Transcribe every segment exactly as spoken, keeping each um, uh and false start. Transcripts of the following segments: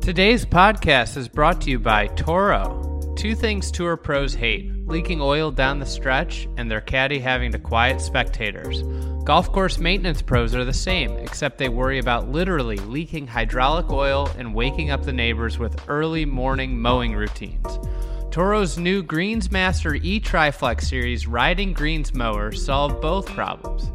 Today's podcast is brought to you by Toro. Two things tour pros hate: leaking oil down the stretch and their caddy having to quiet spectators. Golf course maintenance pros are the same, except they worry about literally leaking hydraulic oil and waking up the neighbors with early morning mowing routines. Toro's new Greensmaster E-Triflex Series riding greens mower solved both problems.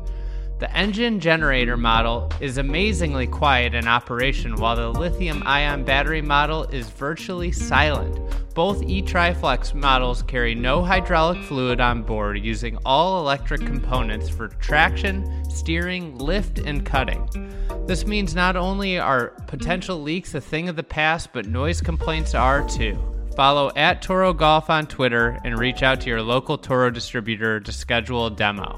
The engine generator model is amazingly quiet in operation, while the lithium-ion battery model is virtually silent. Both E-Triflex models carry no hydraulic fluid on board, using all electric components for traction, steering, lift, and cutting. This means not only are potential leaks a thing of the past, but noise complaints are too. Follow at Toro Golf on Twitter and reach out to your local Toro distributor to schedule a demo.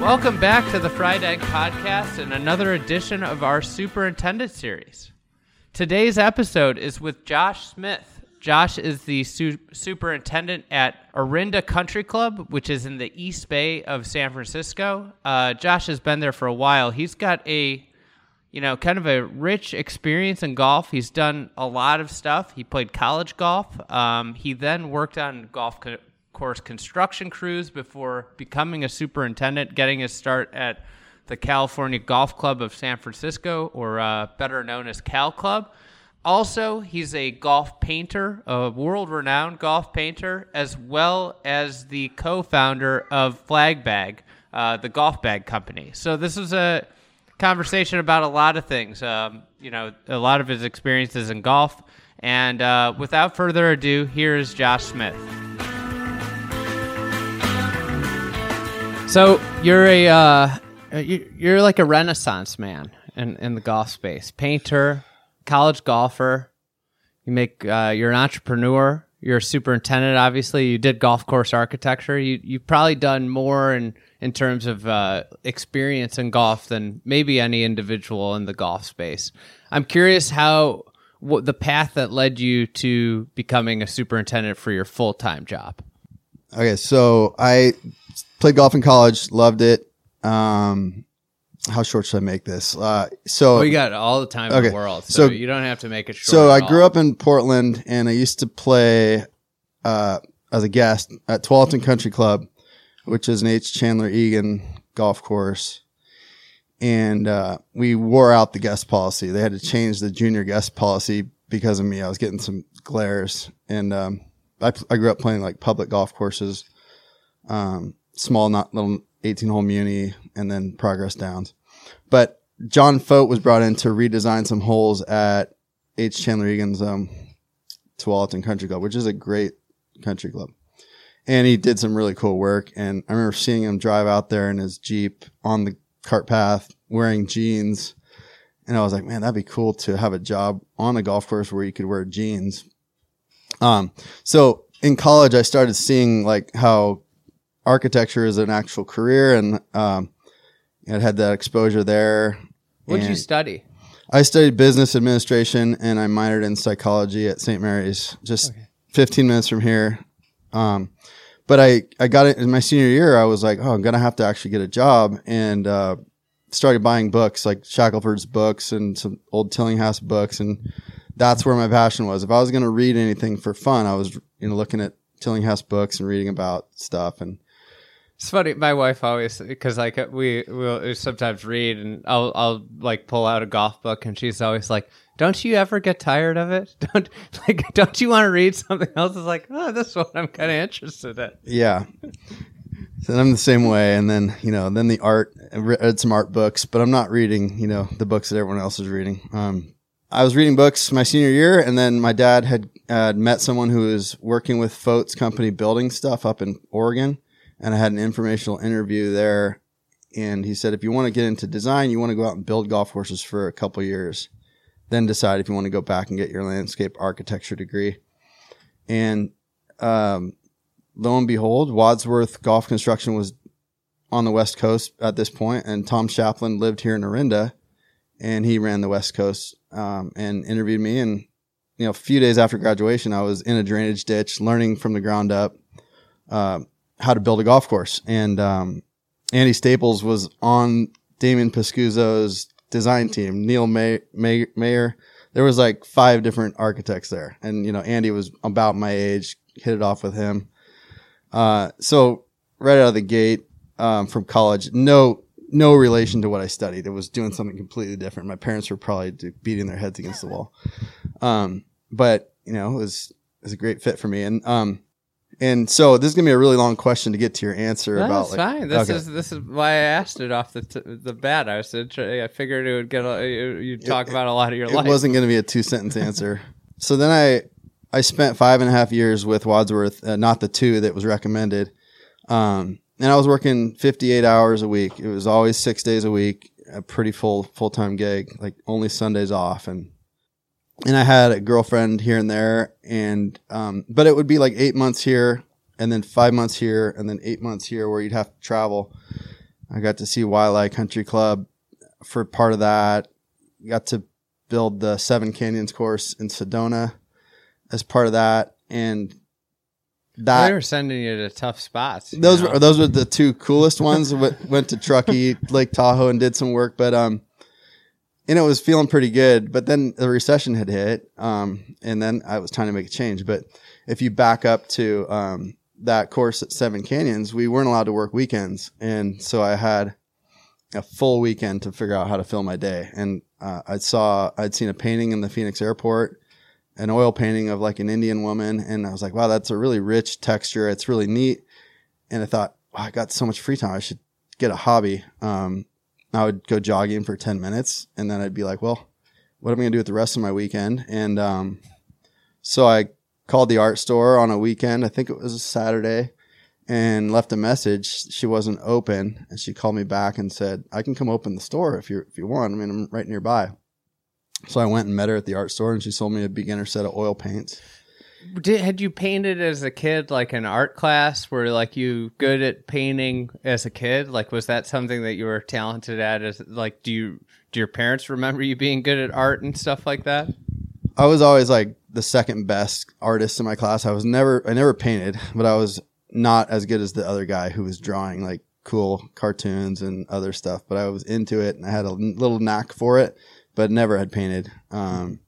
Welcome back to the Fried Egg Podcast and another edition of our Superintendent Series. Today's episode is with Josh Smith. Josh is the su- superintendent at Orinda Country Club, which is in the East Bay of San Francisco. Uh, Josh has been there for a while. He's got a, you know, kind of a rich experience in golf. He's done a lot of stuff. He played college golf. Um, he then worked on golf co- course construction crews before becoming a superintendent, getting his start at the California Golf Club of San Francisco, or uh, better known as Cal Club. Also, he's a golf painter, a world-renowned golf painter, as well as the co-founder of Flag Bag, uh, the golf bag company. So this is a conversation about a lot of things, um, you know, a lot of his experiences in golf. And uh, without further ado, here is Josh Smith. So you're a uh, you're like a Renaissance man in, in the golf space. Painter, college golfer. You make uh, you're an entrepreneur. You're a superintendent. Obviously, you did golf course architecture. You you've probably done more in in terms of uh, experience in golf than maybe any individual in the golf space. I'm curious how what the path that led you to becoming a superintendent for your full time job. Okay, so I played golf in college, loved it. Um, how short should I make this? Uh, so we got all the time okay. in the world, so, so you don't have to make it short. So I all. grew up in Portland, and I used to play uh, as a guest at Tualatin Country Club, which is an H. Chandler Egan golf course. And uh, we wore out the guest policy. They had to change the junior guest policy because of me. I was getting some glares, and um, I, I grew up playing like public golf courses. Um, small, not little eighteen hole muni, and then Progress Downs. But John Fote was brought in to redesign some holes at H. Chandler Egan's um, Tualatin Country Club, which is a great country club. And he did some really cool work. And I remember seeing him drive out there in his Jeep on the cart path wearing jeans. And I was like, man, that'd be cool to have a job on a golf course where you could wear jeans. Um, so in college, I started seeing like how architecture is an actual career, and um, I had that exposure there. What did you study? I studied business administration, and I minored in psychology at Saint Mary's, just okay. fifteen minutes from here. Um, but I, I got it in my senior year. I was like, oh, I'm going to have to actually get a job, and uh, started buying books, like Shackelford's books and some old Tillinghast books, and that's where my passion was. If I was going to read anything for fun, I was you know looking at Tillinghast books and reading about stuff. And it's funny, my wife always, because like we will sometimes read, and I'll I'll like pull out a golf book, and she's always like, "Don't you ever get tired of it? Don't like don't you want to read something else?" It's like, oh, this one I'm kind of interested in. Yeah, so I'm the same way. And then you know, then the art, I read some art books, but I'm not reading you know the books that everyone else is reading. Um, I was reading books my senior year, and then my dad had uh, met someone who was working with Fote's company building stuff up in Oregon. and I had an informational interview there. And he said, if you want to get into design, you want to go out and build golf courses for a couple years, then decide if you want to go back and get your landscape architecture degree. And um, lo and behold, Wadsworth Golf Construction was on the West Coast at this point, and Tom Chaplin lived here in Orinda, and he ran the West Coast um, and interviewed me. And you know, a few days after graduation, I was in a drainage ditch, learning from the ground up uh, how to build a golf course. And um, Andy Staples was on Damon Pescuso's design team. Neil May, May, Mayer. There was like five different architects there, and you know, Andy was about my age. Hit it off with him. Uh, so right out of the gate um, from college, no, no relation to what I studied. It was doing something completely different. My parents were probably beating their heads against the wall. Um, but you know, it was, it was a great fit for me. And, um, and so this is gonna be a really long question to get to your answer no, about. That's like, fine. This okay. is this is why I asked it off the t- the bat. I was I figured it would get a, you'd talk it, about a lot of your it life. It wasn't gonna be a two sentence answer. So then I I spent five and a half years with Wadsworth, uh, not the two that was recommended. Um, and I was working fifty-eight hours a week. It was always six days a week, a pretty full full time gig, like only Sundays off. And. And I had a girlfriend here and there, and um, but it would be like eight months here, and then five months here, and then eight months here, where you'd have to travel. I got to see Wadsworth Country Club for part of that. Got to build the Seven Canyons course in Sedona as part of that, and that they were sending you to tough spots. Those were, those were the two coolest ones. went, went to Truckee, Lake Tahoe, and did some work, but um. And it was feeling pretty good, but then the recession had hit, um, and then I was trying to make a change. But if you back up to um, that course at Seven Canyons, we weren't allowed to work weekends, and so I had a full weekend to figure out how to fill my day. And uh, I saw, I'd seen a painting in the Phoenix airport, an oil painting of like an Indian woman, and I was like, wow, that's a really rich texture. It's really neat. And I thought, wow, I got so much free time. I should get a hobby. Um, I would go jogging for ten minutes, and then I'd be like, well, what am I going to do with the rest of my weekend? And um, so I called the art store on a weekend. I think it was a Saturday, and left a message. She wasn't open, and she called me back and said, I can come open the store if you if you want. I mean, I'm right nearby. So I went and met her at the art store, and she sold me a beginner set of oil paints. Did, had you painted as a kid, like an art class? Were like you good at painting as a kid? Like, was that something that you were talented at? As like, do you do your parents remember you being good at art and stuff like that? I was always like the second best artist in my class. I was never, I never painted, but I was not as good as the other guy who was drawing like cool cartoons and other stuff. But I was into it, and I had a little knack for it, but never had painted. Um,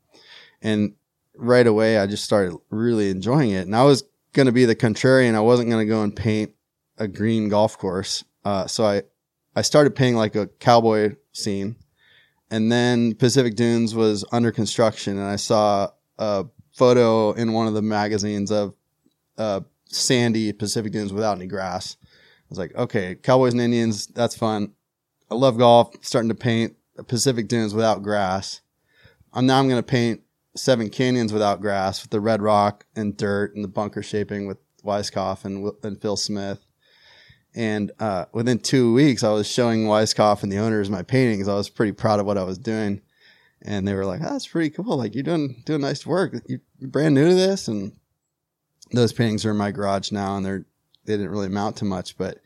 and right away, I just started really enjoying it. And I was going to be the contrarian. I wasn't going to go and paint a green golf course. Uh, so I, I started painting like a cowboy scene. And then Pacific Dunes was under construction. And I saw a photo in one of the magazines of uh, sandy Pacific Dunes without any grass. I was like, okay, cowboys and Indians, that's fun. I love golf. Starting to paint Pacific Dunes without grass. And now I'm going to paint Seven Canyons without grass, with the red rock and dirt and the bunker shaping with Weisskopf and, and Phil Smith. And uh, within two weeks, I was showing Weisskopf and the owners my paintings. I was pretty proud of what I was doing. And they were like, oh, that's pretty cool. Like, you're doing doing nice work. You're brand new to this. And those paintings are in my garage now, and they're, they didn't really amount to much. But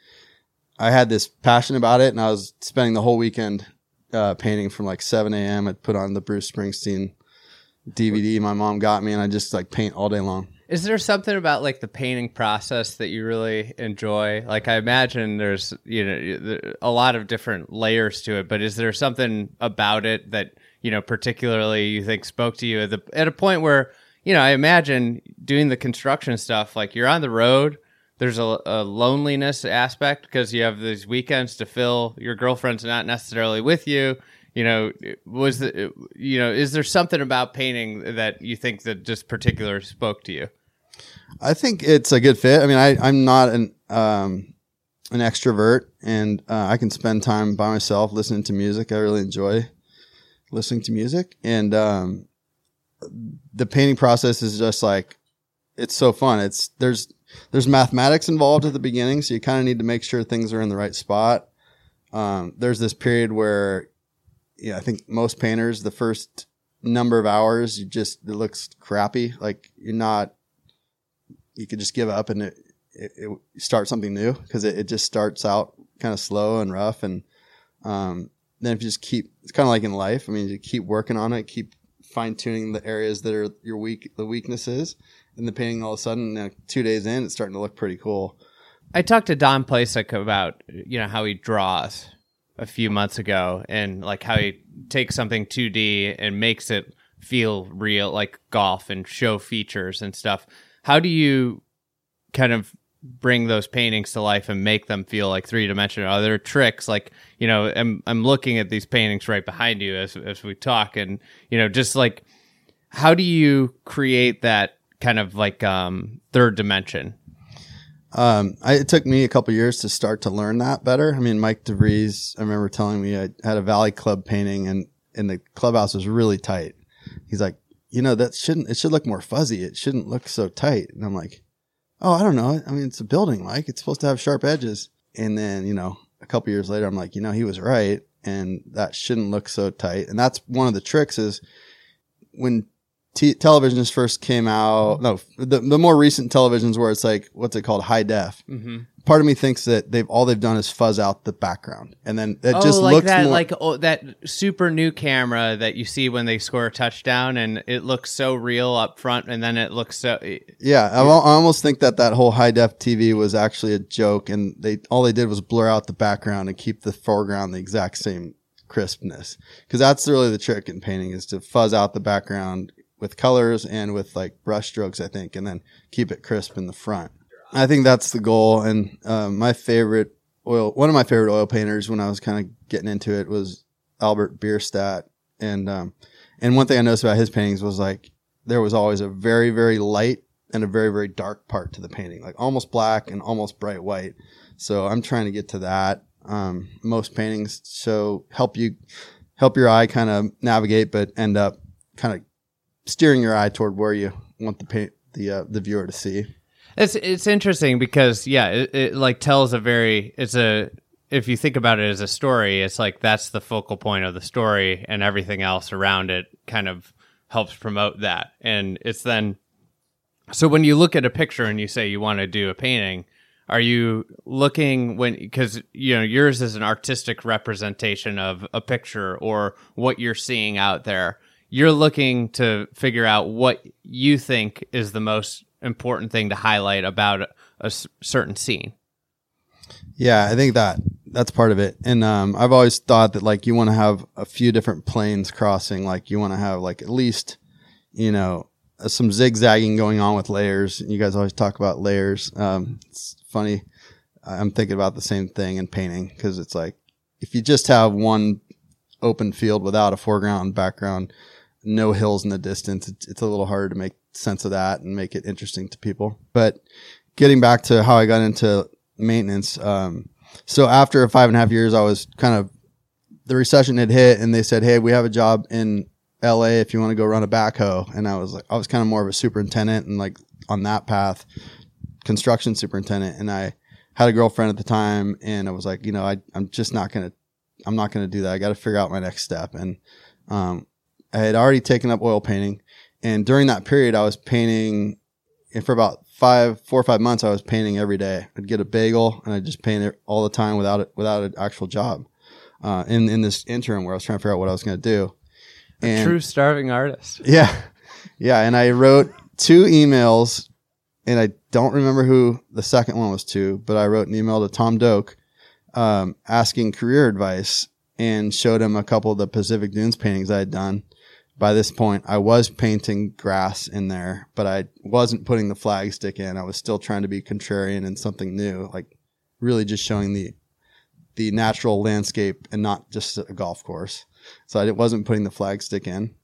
I had this passion about it, and I was spending the whole weekend uh, painting from like seven a.m. I'd put on the Bruce Springsteen D V D my mom got me, and I just like paint all day long. Is there something about like the painting process that you really enjoy? Like, I imagine there's, you know, a lot of different layers to it, but is there something about it that, you know, particularly you think spoke to you at the at a point where, you know, I imagine doing the construction stuff, like you're on the road, there's a, a loneliness aspect because you have these weekends to fill, your girlfriend's not necessarily with you. You know, was the, you know, is there something about painting that you think that just particular spoke to you? I think it's a good fit. I mean, I, I'm not an um, an extrovert, and uh, I can spend time by myself listening to music. I really enjoy listening to music, and um, the painting process is just like, it's so fun. It's there's There's mathematics involved at the beginning, so you kind of need to make sure things are in the right spot. Um, there's this period where, yeah, I think most painters, the first number of hours, you just, it looks crappy. Like you're not, you could just give up and it, it, it start something new, because it, it just starts out kind of slow and rough. And um, then if you just keep, it's kind of like in life. I mean, you keep working on it, keep fine tuning the areas that are your weak, the weaknesses. And the painting, all of a sudden, uh, two days in, it's starting to look pretty cool. I talked to Don Placek about, you know, how he draws a few months ago, and like how he takes something two D and makes it feel real, like golf, and show features and stuff. How do you kind of bring those paintings to life and make them feel like three-dimensional? Are there tricks? Like, you know, I'm I'm looking at these paintings right behind you as as we talk, and, you know, just like, how do you create that kind of like um third dimension? Um, I, it took me a couple of years to start to learn that better. I mean, Mike DeVries, I remember telling me I had a Valley Club painting, and, and the clubhouse was really tight. He's like, you know, that shouldn't, it should look more fuzzy. It shouldn't look so tight. And I'm like, oh, I don't know. I mean, it's a building, Mike. It's supposed to have sharp edges. And then, you know, a couple of years later, I'm like, you know, he was right. And that shouldn't look so tight. And that's one of the tricks is when T- television just first came out. No, the, the more recent televisions where it's like, what's it called? High def. Mm-hmm. Part of me thinks that they've, all they've done is fuzz out the background. And then it oh, just like looks that, more like oh, that super new camera that you see when they score a touchdown, and it looks so real up front. And then it looks so. Yeah. I, I almost think that that whole high def T V was actually a joke. And they, all they did was blur out the background and keep the foreground the exact same crispness. Cause that's really the trick in painting, is to fuzz out the background with colors and with like brush strokes, I think, and then keep it crisp in the front. I think that's the goal. And uh, my favorite oil, one of my favorite oil painters when I was kind of getting into it was Albert Bierstadt. And, um, and one thing I noticed about his paintings was like, there was always a very, very light and a very, very dark part to the painting, like almost black and almost bright white. So I'm trying to get to that. Um, most paintings so help you, help your eye kind of navigate, but end up kind of steering your eye toward where you want the paint, the uh, the viewer to see. It's it's interesting because yeah, it, it like tells a very it's a if you think about it as a story, it's like that's the focal point of the story, and everything else around it kind of helps promote that. And it's then so when you look at a picture and you say you want to do a painting, are you looking when because you know yours is an artistic representation of a picture or what you're seeing out there. You're looking to figure out what you think is the most important thing to highlight about a, a s- certain scene. Yeah, I think that that's part of it. And um, I've always thought that like you want to have a few different planes crossing. Like you want to have like at least, you know, uh, some zigzagging going on with layers. You guys always talk about layers. Um, it's funny. I'm thinking about the same thing in painting, because it's like if you just have one open field without a foreground, background, no hills in the distance, it's, it's a little harder to make sense of that and make it interesting to people. But getting back to how I got into maintenance, um, so after five and a half years, I was kind of, the recession had hit, and they said, hey, we have a job in L A if you want to go run a backhoe. And I was like, I was kind of more of a superintendent and like on that path, construction superintendent. And I had a girlfriend at the time, and I was like, you know, I, I'm just not going to, I'm not going to do that. I got to figure out my next step. And, um, I had already taken up oil painting, and during that period I was painting, and for about five, four or five months, I was painting every day. I'd get a bagel and I'd just paint it all the time without it, without an actual job. Uh, in, in this interim where I was trying to figure out what I was going to do. And, a true starving artist. Yeah. Yeah. And I wrote two emails, and I don't remember who the second one was to, but I wrote an email to Tom Doak, um, asking career advice, and showed him a couple of the Pacific Dunes paintings I had done. By this point, I was painting grass in there, but I wasn't putting the flagstick in. I was still trying to be contrarian and something new, like really just showing the the natural landscape and not just a golf course. So I wasn't putting the flagstick in.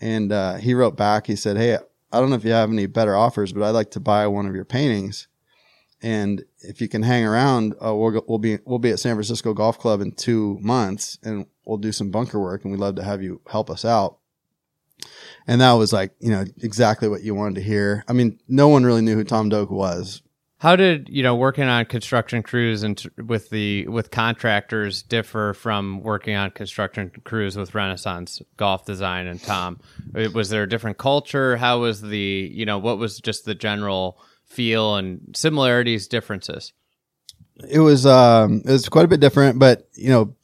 And uh, he wrote back. He said, hey, I don't know if you have any better offers, but I'd like to buy one of your paintings. And if you can hang around, uh, we'll, go, we'll be we'll be at San Francisco Golf Club in two months, and we'll do some bunker work, and we'd love to have you help us out. And that was like, you know, exactly what you wanted to hear. I mean, no one really knew who Tom Doak was How did, you know, working on construction crews and t- with the with contractors differ from working on construction crews with Renaissance Golf Design and Tom? Was there a different culture? How was the, you know, what was just the general feel and similarities, differences? It was um, it was quite a bit different, but, you know,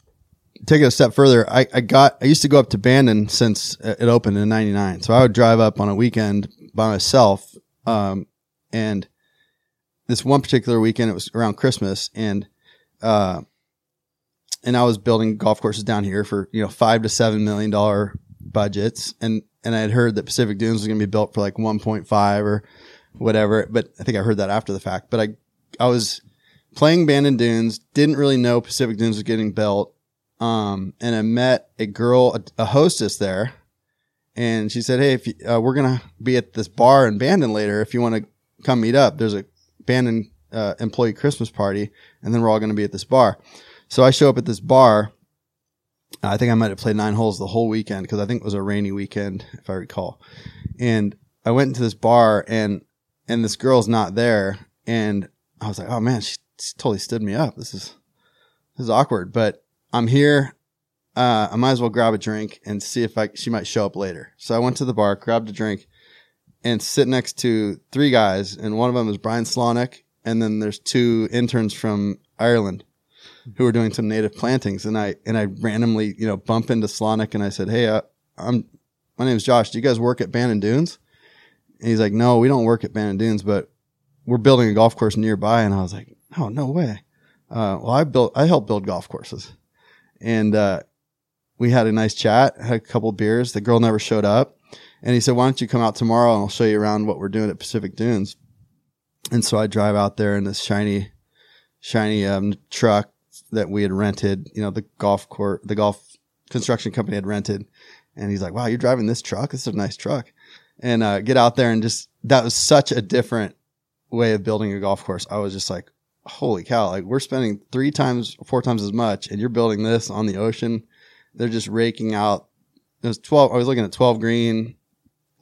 take it a step further. I, I got I used to go up to Bandon since it opened in ninety-nine, so I would drive up on a weekend by myself, um, and this one particular weekend, it was around Christmas, and uh, and I was building golf courses down here for, you know, five to seven million dollar budgets, and and I had heard that Pacific Dunes was going to be built for like one point five or whatever, but I think I heard that after the fact. But I I was playing Bandon Dunes, didn't really know Pacific Dunes was getting built, um, and I met a girl, a, a hostess there, and she said, "Hey, if you, uh, we're gonna be at this bar in Bandon later, if you want to come meet up, there's a Bandon uh, employee Christmas party, and then we're all going to be at this bar." So I show up at this bar. I think I might have played nine holes the whole weekend because I think it was a rainy weekend, if I recall. And I went into this bar, and and this girl's not there, and I was like, "Oh man, she, she totally stood me up. This is this is awkward." But I'm here. Uh, I might as well grab a drink and see if I she might show up later. So I went to the bar, grabbed a drink, and sit next to three guys, and one of them is Brian Slonick, and then there's two interns from Ireland who were doing some native plantings, and I and I randomly, you know, bump into Slonick, and I said, "Hey, uh, I'm my name's Josh. Do you guys work at Bandon Dunes?" And he's like, "No, we don't work at Bandon Dunes, but we're building a golf course nearby." And I was like, "Oh, no way! Uh, well, I built I help build golf courses," and uh, we had a nice chat, had a couple of beers. The girl never showed up. And he said, "Why don't you come out tomorrow and I'll show you around what we're doing at Pacific Dunes?" And so I drive out there in this shiny, shiny um, truck that we had rented. You know, the golf court, the golf construction company had rented. And he's like, "Wow, you're driving this truck? This is a nice truck." And uh, get out there and just, that was such a different way of building a golf course. I was just like, holy cow, like we're spending three times, four times as much. And you're building this on the ocean. They're just raking out. It was twelve. I was looking at twelve green.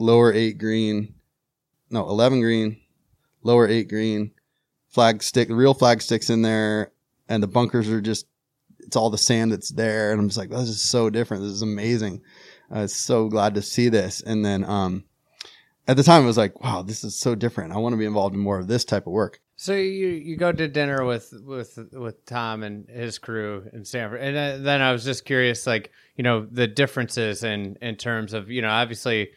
Lower eight green, no, eleven green, lower eight green, flag stick, the real flag sticks in there. And the bunkers are just, it's all the sand that's there. And I'm just like, this is so different. This is amazing. I was so glad to see this. And then um, at the time, it was like, wow, this is so different. I want to be involved in more of this type of work. So you, you go to dinner with, with, with Tom and his crew in Sanford. And then I was just curious, like, you know, the differences in, in terms of, you know, obviously,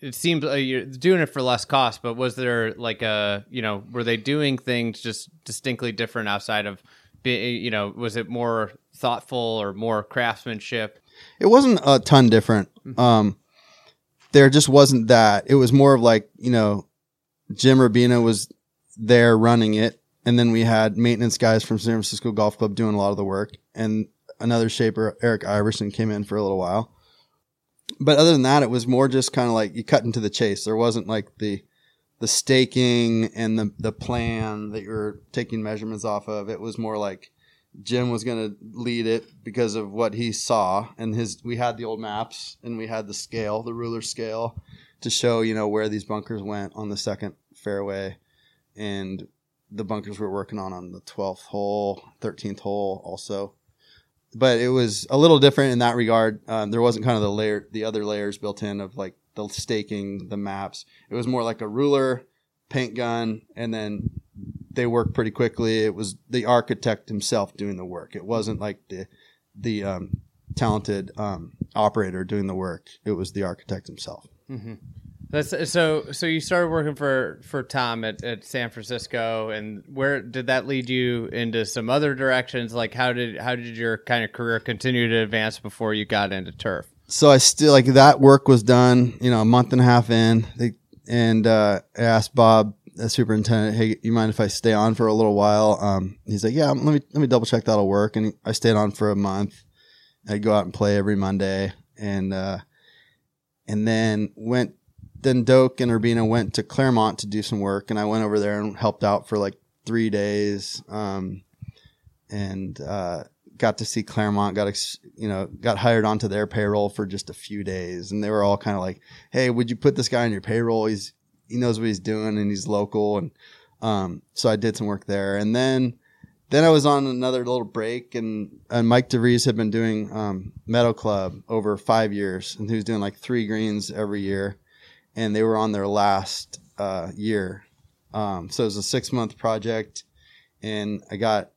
it seems uh, you're doing it for less cost, but was there like a, you know, were they doing things just distinctly different outside of, be, you know, was it more thoughtful or more craftsmanship? It wasn't a ton different. Mm-hmm. Um, there just wasn't that. It was more of like, you know, Jim Urbina was there running it. And then we had maintenance guys from San Francisco Golf Club doing a lot of the work. And another shaper, Eric Iverson, came in for a little while. But other than that, it was more just kind of like you cut into the chase. There wasn't like the the staking and the, the plan that you were taking measurements off of. It was more like Jim was going to lead it because of what he saw. And his we had the old maps and we had the scale, the ruler scale, to show, you know, where these bunkers went on the second fairway. And the bunkers we were working on on the twelfth hole, thirteenth hole also. But it was a little different in that regard. Um, there wasn't kind of the layer, the other layers built in of like the staking, the maps. It was more like a ruler, paint gun, and then they worked pretty quickly. It was the architect himself doing the work. It wasn't like the the um, talented um, operator doing the work. It was the architect himself. Mm-hmm. That's, so so you started working for, for Tom at, at San Francisco, and where did that lead you into some other directions? Like how did how did your kind of career continue to advance before you got into turf? So I still like that work was done, you know, a month and a half in, they, and uh, I asked Bob, the superintendent, "Hey, you mind if I stay on for a little while?" Um, he's like, "Yeah, let me let me double check that'll work." And I stayed on for a month. I'd go out and play every Monday, and uh, and then went. Then Doak and Urbina went to Claremont to do some work, and I went over there and helped out for like three days, um, and uh, got to see Claremont. Got ex- you know got hired onto their payroll for just a few days, and they were all kind of like, "Hey, would you put this guy on your payroll? He's he knows what he's doing, and he's local." And Um, so I did some work there. And then then I was on another little break, and, and Mike DeVries had been doing um, Meadow Club over five years. And he was doing like three greens every year. And they were on their last uh, year. Um, so it was a six-month project, and I got,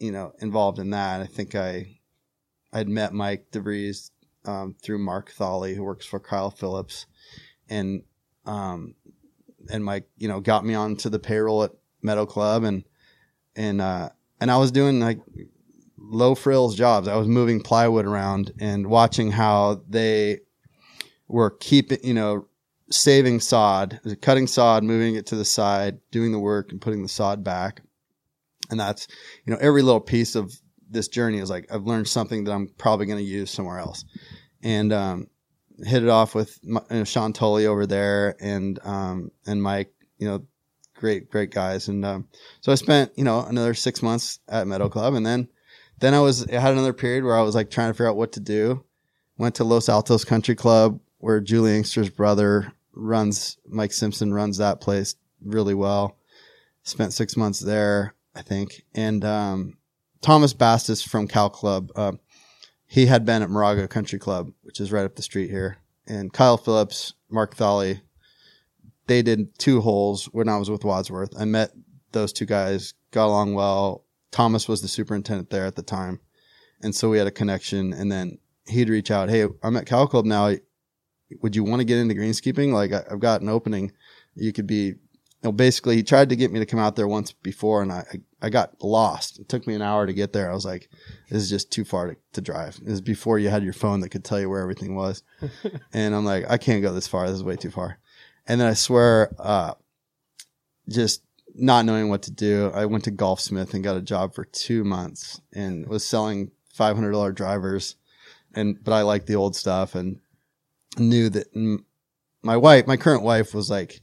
you know, involved in that. I think I I'd met Mike DeVries um, through Mark Thalley, who works for Kyle Phillips. And um, and Mike, you know, got me onto the payroll at Meadow Club, and and uh, and I was doing like low frills jobs. I was moving plywood around and watching how they were keeping, you know, saving sod, cutting sod, moving it to the side, doing the work, and putting the sod back. And that's, you know, every little piece of this journey is like, I've learned something that I'm probably going to use somewhere else. And, um, hit it off with you know, Sean Tully over there and, um, and Mike, you know, great, great guys. And, um, so I spent, you know, another six months at Meadow Club. And then, then I was, I had another period where I was like trying to figure out what to do. Went to Los Altos Country Club, where Julie Inkster's brother runs, Mike Simpson runs that place really well. Spent six months there, I think. And, um, Thomas Bastis from Cal Club, um, uh, he had been at Moraga Country Club, which is right up the street here. And Kyle Phillips, Mark Thalley, they did two holes when I was with Wadsworth. I met those two guys, got along well. Thomas was the superintendent there at the time. And so we had a connection, and then he'd reach out, "Hey, I'm at Cal Club now. Would you want to get into greenskeeping? Like, I've got an opening. You could be..." You know, basically, he tried to get me to come out there once before, and I, I got lost. It took me an hour to get there. I was like, this is just too far to, to drive. It was before you had your phone that could tell you where everything was. And I'm like, I can't go this far. This is way too far. And then I swear, uh, just not knowing what to do, I went to Golfsmith and got a job for two months and was selling five hundred dollars drivers. And but I liked the old stuff and knew that my wife, my current wife, was like,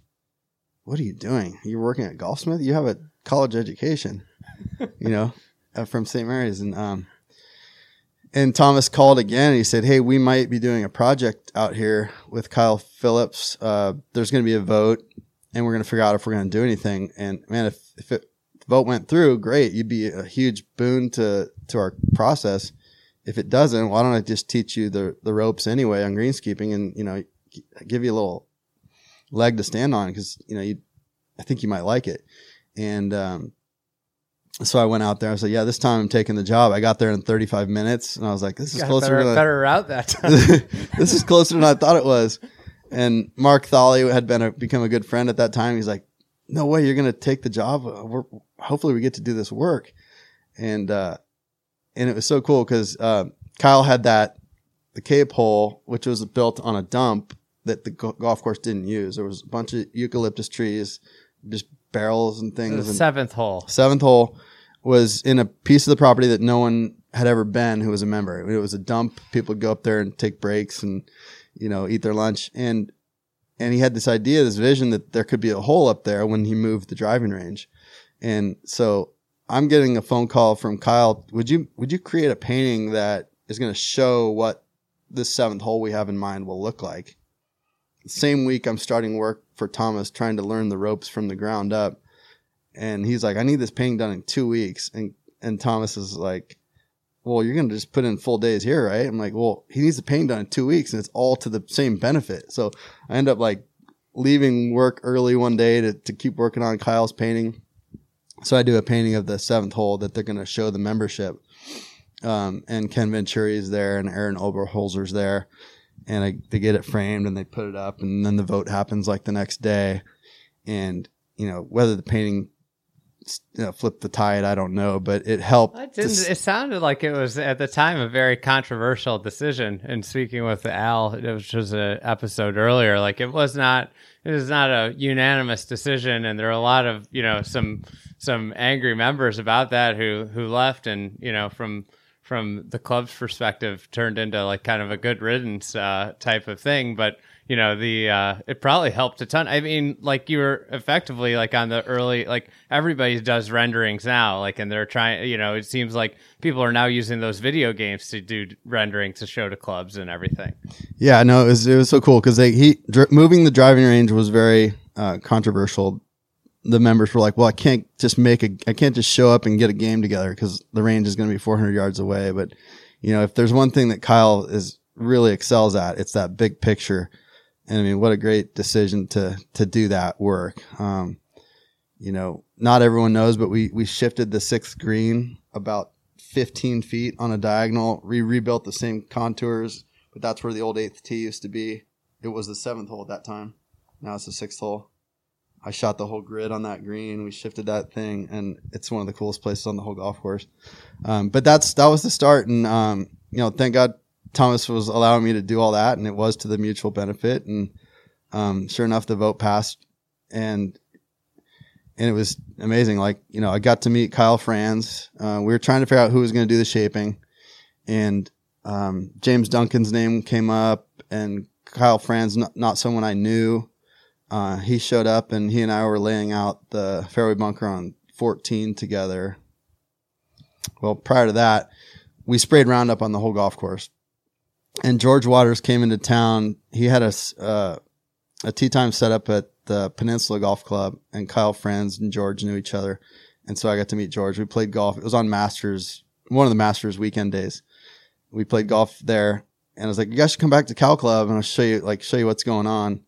"What are you doing? You're working at Golfsmith? You have a college education," you know, uh, from Saint Mary's. And, um, and Thomas called again, and he said, "Hey, we might be doing a project out here with Kyle Phillips. Uh, there's going to be a vote, and we're going to figure out if we're going to do anything. And man, if, if it, the vote went through, great. You'd be a huge boon to, to our process. If it doesn't, why don't I just teach you the, the ropes anyway on greenskeeping and, you know, give you a little leg to stand on, because you know you I think you might like it." And um so I went out there. I was like, "Yeah, this time I'm taking the job." I got there in thirty-five minutes, and I was like, this is closer better, to better route that time. This is closer than I thought it was. And Mark Thalley had been a, become a good friend at that time. He's like, "No way you're gonna take the job. We're, hopefully we get to do this work." And uh and it was so cool because uh Kyle had that the Cape hole, which was built on a dump that the golf course didn't use. There was a bunch of eucalyptus trees, just barrels and things. The seventh hole. Seventh hole was in a piece of the property that no one had ever been who was a member. It was a dump. People would go up there and take breaks and, you know, eat their lunch. And and he had this idea, this vision that there could be a hole up there when he moved the driving range. And so I'm getting a phone call from Kyle. Would you would you create a painting that is going to show what this seventh hole we have in mind will look like? Same week I'm starting work for Thomas, trying to learn the ropes from the ground up. And he's like, "I need this painting done in two weeks. And, and Thomas is like, "Well, you're going to just put in full days here, right?" I'm like, "Well, he needs the painting done in two weeks and it's all to the same benefit." So I end up like leaving work early one day to, to keep working on Kyle's painting. So I do a painting of the seventh hole that they're going to show the membership. Um, and Ken Venturi is there and Aaron Oberholzer's there. And I, they get it framed and they put it up, and then the vote happens like the next day. And, you know, whether the painting you know, flipped the tide, I don't know, but it helped. It, didn't, to... it sounded like it was at the time a very controversial decision. And speaking with Al, which was an episode earlier, like it was not, it was not a unanimous decision. And there are a lot of, you know, some, some angry members about that who, who left and, you know, from, from the club's perspective, turned into like kind of a good riddance uh, type of thing. But, you know, the uh, it probably helped a ton. I mean, like you were effectively like on the early, like everybody does renderings now, like, and they're trying, you know, it seems like people are now using those video games to do rendering to show to clubs and everything. Yeah, no, it was, it was so cool because they he dr- moving the driving range was very uh, controversial the members were like, well, I can't just make a, I can't just show up and get a game together because the range is going to be four hundred yards away. But, you know, if there's one thing that Kyle is really excels at, it's that big picture. And I mean, what a great decision to, to do that work. Um, you know, not everyone knows, but we, we shifted the sixth green about fifteen feet on a diagonal. We rebuilt the same contours, but that's where the old eighth tee used to be. It was the seventh hole at that time. Now it's the sixth hole. I shot the whole grid on that green. We shifted that thing, and it's one of the coolest places on the whole golf course. Um, but that's that was the start, and um, you know, thank God Thomas was allowing me to do all that, and it was to the mutual benefit. And um, sure enough, the vote passed, and and it was amazing. Like, you know, I got to meet Kyle Franz. Uh, we were trying to figure out who was going to do the shaping, and um, James Duncan's name came up, and Kyle Franz, not, not someone I knew. Uh, he showed up, and he and I were laying out the fairway bunker on fourteen together. Well, prior to that, we sprayed Roundup on the whole golf course. And George Waters came into town. He had a, uh, a tee time set up at the Peninsula Golf Club, and Kyle Franz and George knew each other. And so I got to meet George. We played golf. It was on Masters, one of the Masters weekend days. We played golf there, and I was like, you guys should come back to Cal Club, and I'll show you, like, show you what's going on.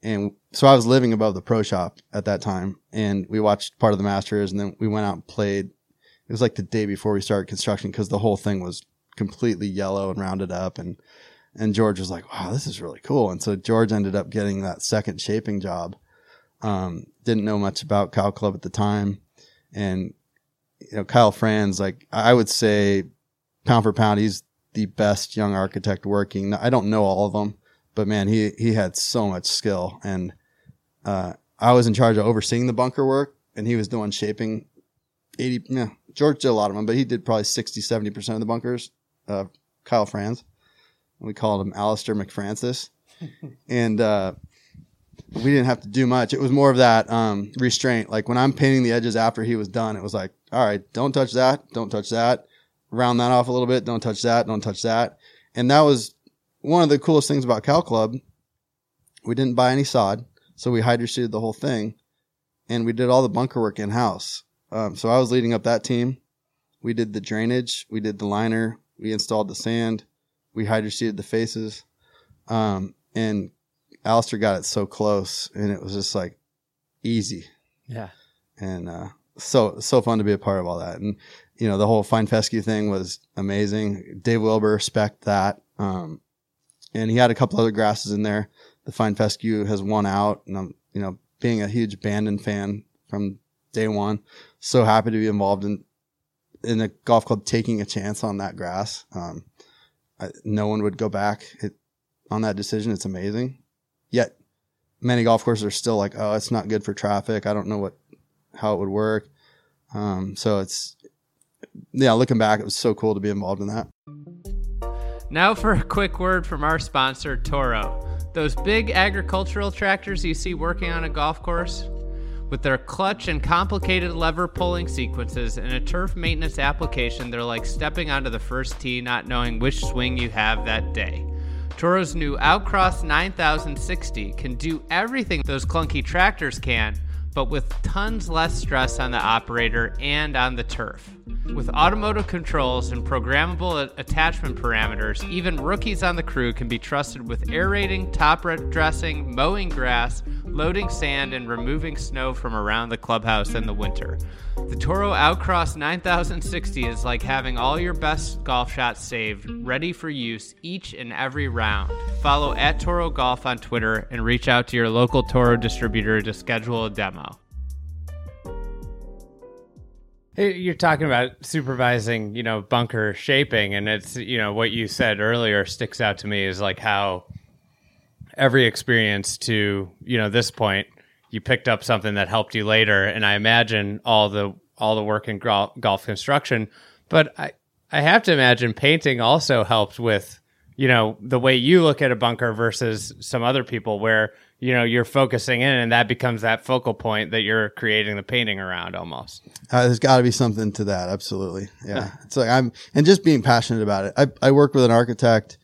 And so I was living above the pro shop at that time, and we watched part of the Masters, and then we went out and played. It was like the day before we started construction, because the whole thing was completely yellow and rounded up. And, and George was like, wow, this is really cool. And so George ended up getting that second shaping job. Um, didn't know much about Kyle Club at the time. And, you know, Kyle Franz, like, I would say pound for pound, he's the best young architect working. I don't know all of them. But, man, he, he had so much skill. And uh, I was in charge of overseeing the bunker work, and he was doing shaping eighty. Yeah, George did a lot of them, but he did probably sixty, seventy percent of the bunkers, uh, Kyle Franz. We called him Alistair McFrancis. and uh, we didn't have to do much. It was more of that um, restraint. Like, when I'm painting the edges after he was done, it was like, all right, don't touch that, don't touch that. Round that off a little bit, don't touch that, don't touch that. And that was one of the coolest things about Cal Club. We didn't buy any sod, so we hydro-seeded the whole thing, and we did all the bunker work in-house. Um, so I was leading up that team. We did the drainage. We did the liner. We installed the sand. We hydro-seeded the faces. Um, and Alistair got it so close, and it was just, like, easy. Yeah. And uh, so so fun to be a part of all that. And, you know, the whole fine fescue thing was amazing. Dave Wilbur spec'd that. Um And he had a couple other grasses in there. The fine fescue has won out, and I'm, you know, being a huge Bandon fan from day one, so happy to be involved in in a golf club taking a chance on that grass. Um, I, no one would go back it, on that decision. It's amazing. Yet many golf courses are still like, oh, it's not good for traffic. I don't know what how it would work. Um, so it's yeah, looking back, it was so cool to be involved in that. Now for a quick word from our sponsor, Toro. Those big agricultural tractors you see working on a golf course? With their clutch and complicated lever pulling sequences and a turf maintenance application, they're like stepping onto the first tee not knowing which swing you have that day. Toro's new Outcross nine thousand sixty can do everything those clunky tractors can, but with tons less stress on the operator and on the turf. With automotive controls and programmable attachment parameters, even rookies on the crew can be trusted with aerating, top dressing, mowing grass, loading sand, and removing snow from around the clubhouse in the winter. The Toro Outcross nine thousand sixty is like having all your best golf shots saved, ready for use each and every round. Follow at Toro Golf on Twitter and reach out to your local Toro distributor to schedule a demo. You're talking about supervising, you know, bunker shaping, and it's, you know, what you said earlier sticks out to me is like how every experience to, you know, this point, you picked up something that helped you later. And I imagine all the all the work in golf, golf construction, but I, I have to imagine painting also helped with, you know, the way you look at a bunker versus some other people where, you know, you're focusing in and that becomes that focal point that you're creating the painting around almost. Uh, there's got to be something to that. Absolutely. Yeah. It's like I'm, and just being passionate about it. I, I worked with an architect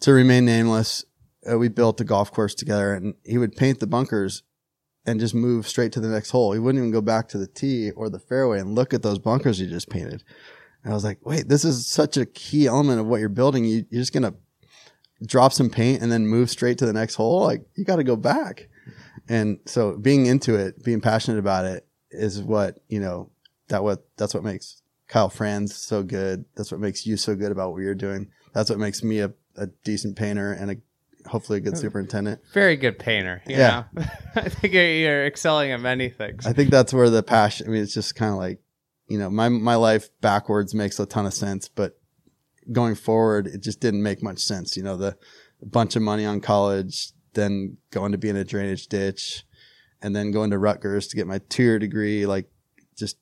to remain nameless. Uh, we built a golf course together, and he would paint the bunkers and just move straight to the next hole. He wouldn't even go back to the tee or the fairway and look at those bunkers you just painted. And I was like, wait, this is such a key element of what you're building. You, you're just going to drop some paint and then move straight to the next hole. Like, you got to go back. And so being into it, being passionate about it is what, you know, that what, that's what makes Kyle Franz so good. That's what makes you so good about what you're doing. That's what makes me a, a decent painter and a, hopefully a good superintendent. Very good painter. You yeah. know? I think you're, you're excelling at many things. I think that's where the passion, I mean, it's just kind of like, you know, my, my life backwards makes a ton of sense, but going forward, it just didn't make much sense. You know, the bunch of money on college, then going to be in a drainage ditch and then going to Rutgers to get my two-year degree. Like, just,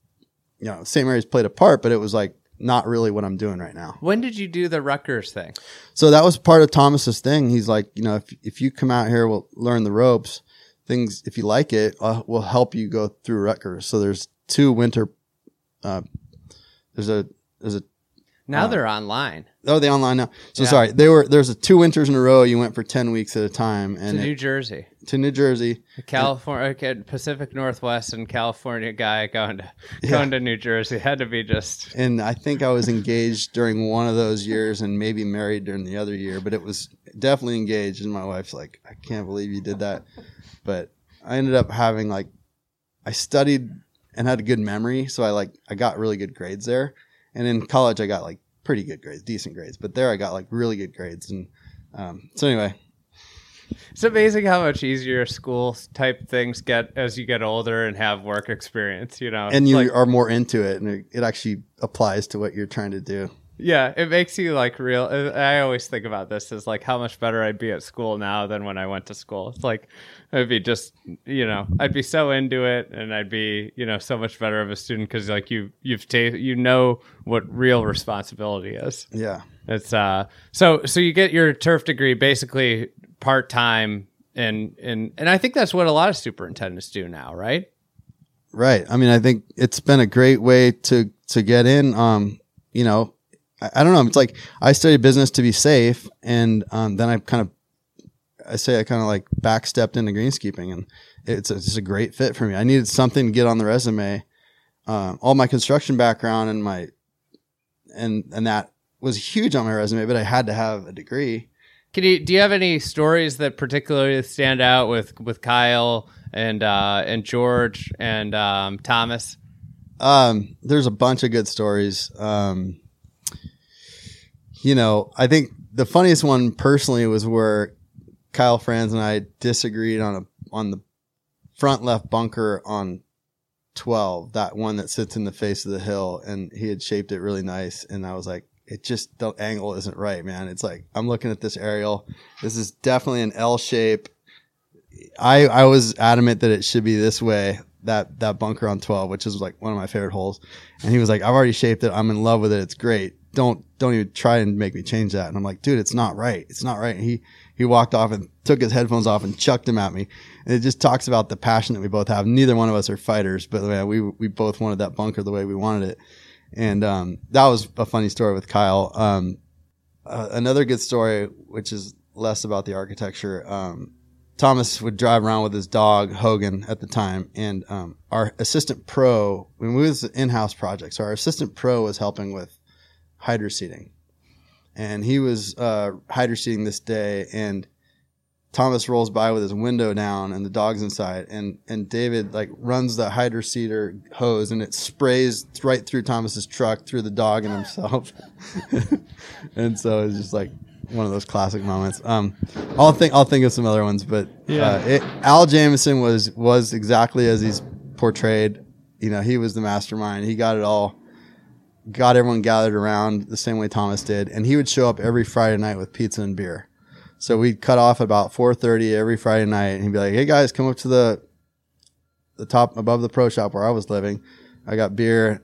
you know, Saint Mary's played a part, but it was like, not really what I'm doing right now. When did you do the Rutgers thing? So that was part of Thomas's thing. He's like, you know, if if you come out here, we'll learn the ropes. Things, if you like it, uh, we'll help you go through Rutgers. So there's two winter. Uh, there's a there's a. Now uh, they're online. Oh, they online now. So yeah. sorry, they were there's a two winters in a row. You went for ten weeks at a time, and to it, New Jersey. To New Jersey, California, okay, Pacific Northwest, and California guy going to yeah. going to New Jersey had to be just. And I think I was engaged during one of those years, and maybe married during the other year. But it was definitely engaged, and my wife's like, "I can't believe you did that." But I ended up having like, I studied and had a good memory, so I like I got really good grades there. And in college, I got like pretty good grades, decent grades. But there, I got like really good grades, and um, so anyway. It's amazing how much easier school type things get as you get older and have work experience, you know. And you like, are more into it, and it, it actually applies to what you're trying to do. Yeah, it makes you like real. I always think about this as like how much better I'd be at school now than when I went to school. It's like I'd be just, you know, I'd be so into it, and I'd be, you know, so much better of a student because like you, you've ta- you know what real responsibility is. Yeah, it's uh. So so you get your turf degree basically part-time, and and and I think that's what a lot of superintendents do now, right? Right. I mean, I think it's been a great way to to get in. Um, you know, I, I don't know. It's like I studied business to be safe, and um, then I kind of, I say I kind of like backstepped into greenskeeping, and it's a, it's a great fit for me. I needed something to get on the resume. Um, all my construction background and my and and that was huge on my resume, but I had to have a degree. Can you, do you have any stories that particularly stand out with, with Kyle and uh, and George and um, Thomas? Um, there's a bunch of good stories. Um, you know, I think the funniest one personally was where Kyle Franz and I disagreed on a on the front left bunker on twelve, that one that sits in the face of the hill, and he had shaped it really nice, and I was like, it just, the angle isn't right, man. It's like, I'm looking at this aerial. This is definitely an L shape. I I was adamant that it should be this way, that that bunker on twelve, which is like one of my favorite holes. And he was like, I've already shaped it. I'm in love with it. It's great. Don't don't even try and make me change that. And I'm like, dude, it's not right. It's not right. And he, he walked off and took his headphones off and chucked them at me. And it just talks about the passion that we both have. Neither one of us are fighters, but man, we we both wanted that bunker the way we wanted it. And um, that was a funny story with Kyle. Um, uh, another good story, which is less about the architecture. Um, Thomas would drive around with his dog, Hogan, at the time. And um, our assistant pro, when we was an in-house project, so our assistant pro was helping with hydro seeding. And he was uh, hydro seeding this day. And Thomas rolls by with his window down and the dog's inside, and, and David like runs the hydro seeder hose and it sprays right through Thomas's truck, through the dog and himself. And so it's just like one of those classic moments. Um, I'll think, I'll think of some other ones, but yeah. uh, it, Al Jamison was, was exactly as he's portrayed. You know, he was the mastermind. He got it all, got everyone gathered around the same way Thomas did. And he would show up every Friday night with pizza and beer. So we'd cut off about four thirty every Friday night, and he'd be like, hey, guys, come up to the the top above the pro shop where I was living. I got beer.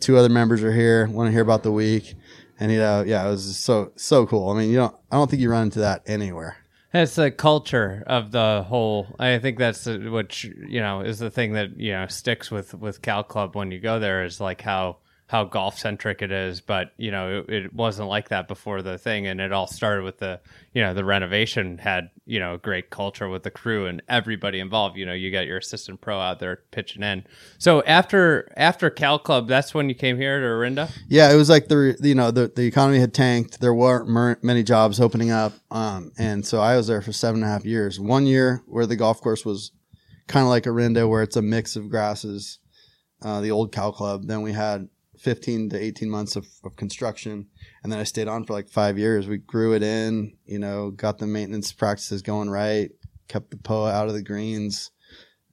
Two other members are here. Want to hear about the week. And, you know, yeah, it was just so so cool. I mean, you don't, I don't think you run into that anywhere. That's the culture of the whole. I think that's what, you know, is the thing that, you know, sticks with, with Cal Club when you go there is like how how golf centric it is, but you know, it, it wasn't like that before the thing. And it all started with the, you know, the renovation had, you know, a great culture with the crew and everybody involved. You know, you got your assistant pro out there pitching in. So after, after Cal Club, that's when you came here to Orinda? Yeah, it was like the, you know, the, the economy had tanked. There weren't many jobs opening up. Um, and so I was there for seven and a half years, one year where the golf course was kind of like Orinda, where it's a mix of grasses, uh, the old Cal Club. Then we had fifteen to eighteen months of, of construction. And then I stayed on for like five years. We grew it in, you know, got the maintenance practices going right, kept the P O A out of the greens.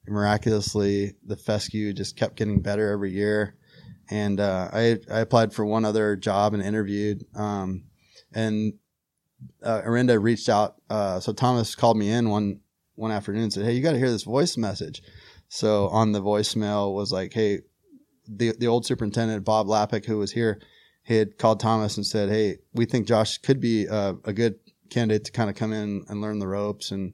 Miraculously, the fescue just kept getting better every year. And uh, I, I applied for one other job and interviewed. Um, and uh, Orinda reached out. Uh, so Thomas called me in one, one afternoon and said, "Hey, you got to hear this voice message." So on the voicemail was like, "Hey, The the old superintendent, Bob Lapic, who was here, he had called Thomas and said, "Hey, we think Josh could be a, a good candidate to kind of come in and learn the ropes and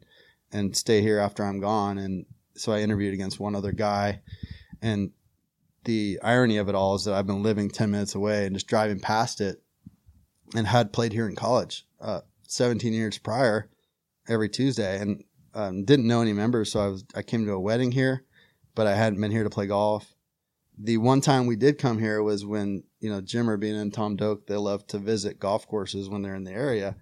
and stay here after I'm gone." And so I interviewed against one other guy. And the irony of it all is that I've been living ten minutes away and just driving past it, and had played here in college uh, seventeen years prior every Tuesday, and um, didn't know any members. So I was I came to a wedding here, but I hadn't been here to play golf. The one time we did come here was when, you know, Jim Urbina and Tom Doak, they love to visit golf courses when they're in the area.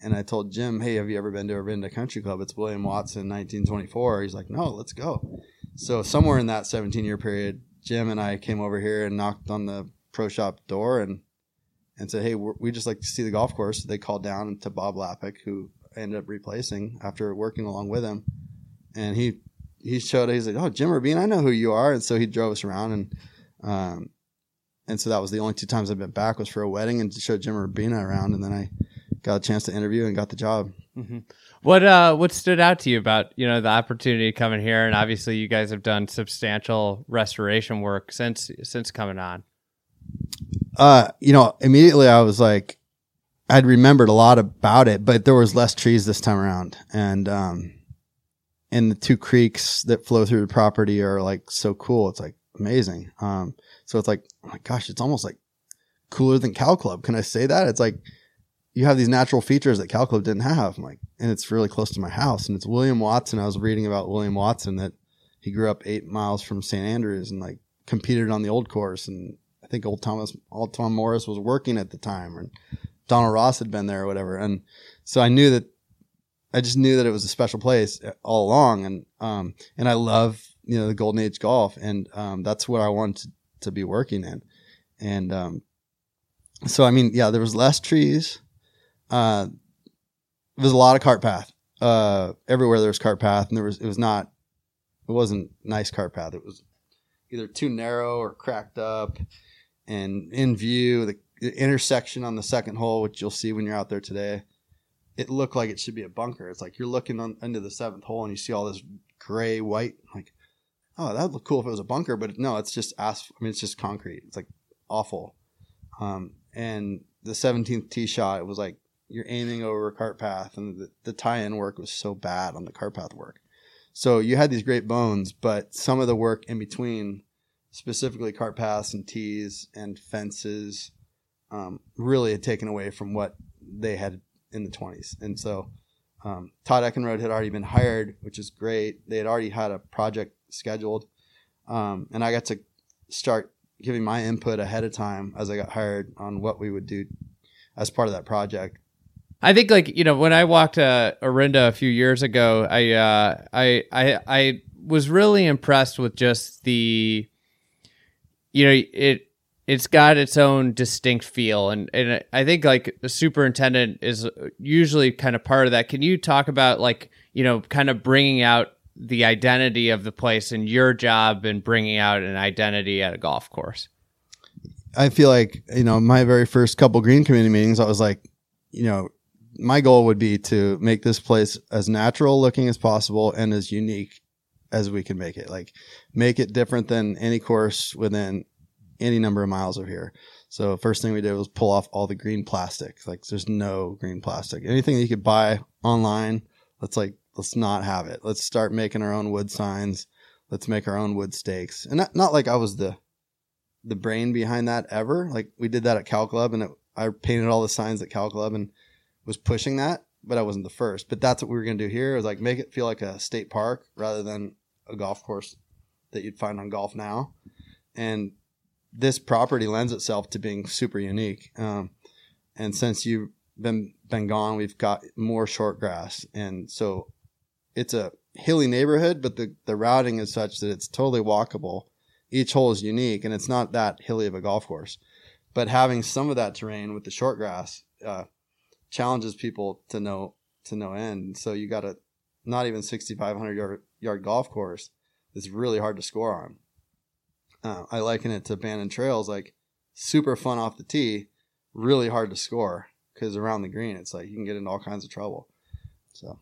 And I told Jim, "Hey, have you ever been to Orinda Country Club? It's William Watson, nineteen twenty-four. He's like, "No, let's go." So somewhere in that seventeen-year period, Jim and I came over here and knocked on the pro shop door and and said, "Hey, we're, we just like to see the golf course." They called down to Bob Lapic, who I ended up replacing after working along with him. And he... He showed it. He's like, "Oh, Jim Urbina, I know who you are." And so he drove us around. And um, and so that was the only two times I've been back was for a wedding and to show Jim Urbina around. And then I got a chance to interview and got the job. Mm-hmm. What uh, what stood out to you about, you know, the opportunity coming here? And obviously you guys have done substantial restoration work since since coming on. Uh, you know, immediately I was like, I'd remembered a lot about it, but there was less trees this time around. And um And the two creeks that flow through the property are like so cool. It's like amazing. Um, so it's like, oh my gosh, it's almost like cooler than Cal Club. Can I say that? It's like you have these natural features that Cal Club didn't have. I'm like, and it's really close to my house. And it's William Watson. I was reading about William Watson that he grew up eight miles from Saint Andrews and like competed on the old course. And I think old Thomas, old Tom Morris was working at the time, and Donald Ross had been there or whatever. And so I knew that. I just knew that it was a special place all along. And, um, and I love, you know, the golden age golf, and, um, that's what I wanted to, to be working in. And, um, so, I mean, yeah, there was less trees. Uh, there was a lot of cart path, uh, everywhere there was cart path, and there was, it was not, it wasn't nice cart path. It was either too narrow or cracked up, and in view, the, the intersection on the second hole, which you'll see when you're out there today, it looked like it should be a bunker. It's like you're looking on, into the seventh hole, and you see all this gray, white. Like, oh, that would look cool if it was a bunker, but no, it's just asphalt. I mean, it's just concrete. It's like awful. Um, and the seventeenth tee shot, it was like you're aiming over a cart path, and the, the tie-in work was so bad on the cart path work. So you had these great bones, but some of the work in between, specifically cart paths and tees and fences, um, really had taken away from what they had in the twenties. And so um, Todd Eckenrode had already been hired, which is great. They had already had a project scheduled. Um, and I got to start giving my input ahead of time as I got hired on what we would do as part of that project. I think, like, you know, when I walked uh, Orinda a few years ago, I, uh, I, I, I was really impressed with just the, you know, it, It's got its own distinct feel, and, and I think like the superintendent is usually kind of part of that. Can you talk about, like, you know, kind of bringing out the identity of the place and your job in bringing out an identity at a golf course? I feel like, you know, my very first couple green community meetings, I was like, you know, my goal would be to make this place as natural looking as possible and as unique as we can make it. Like, make it different than any course within any number of miles of here. So first thing we did was pull off all the green plastic. Like, there's no green plastic. Anything that you could buy online, let's like, let's not have it. Let's start making our own wood signs. Let's make our own wood stakes. And not, not like I was the the brain behind that ever. Like we did that at Cal Club, and it, I painted all the signs at Cal Club and was pushing that, but I wasn't the first. But that's what we were going to do here, is like make it feel like a state park rather than a golf course that you'd find on Golf Now. And this property lends itself to being super unique. Um, and since you've been, been gone, we've got more short grass. And so it's a hilly neighborhood, but the, the routing is such that it's totally walkable. Each hole is unique, and it's not that hilly of a golf course. But having some of that terrain with the short grass uh, challenges people to no to no end. So you got a not even sixty-five hundred yard, yard golf course that's really hard to score on. Uh, I liken it to Bandon Trails, like super fun off the tee, really hard to score because around the green, it's like you can get into all kinds of trouble. So,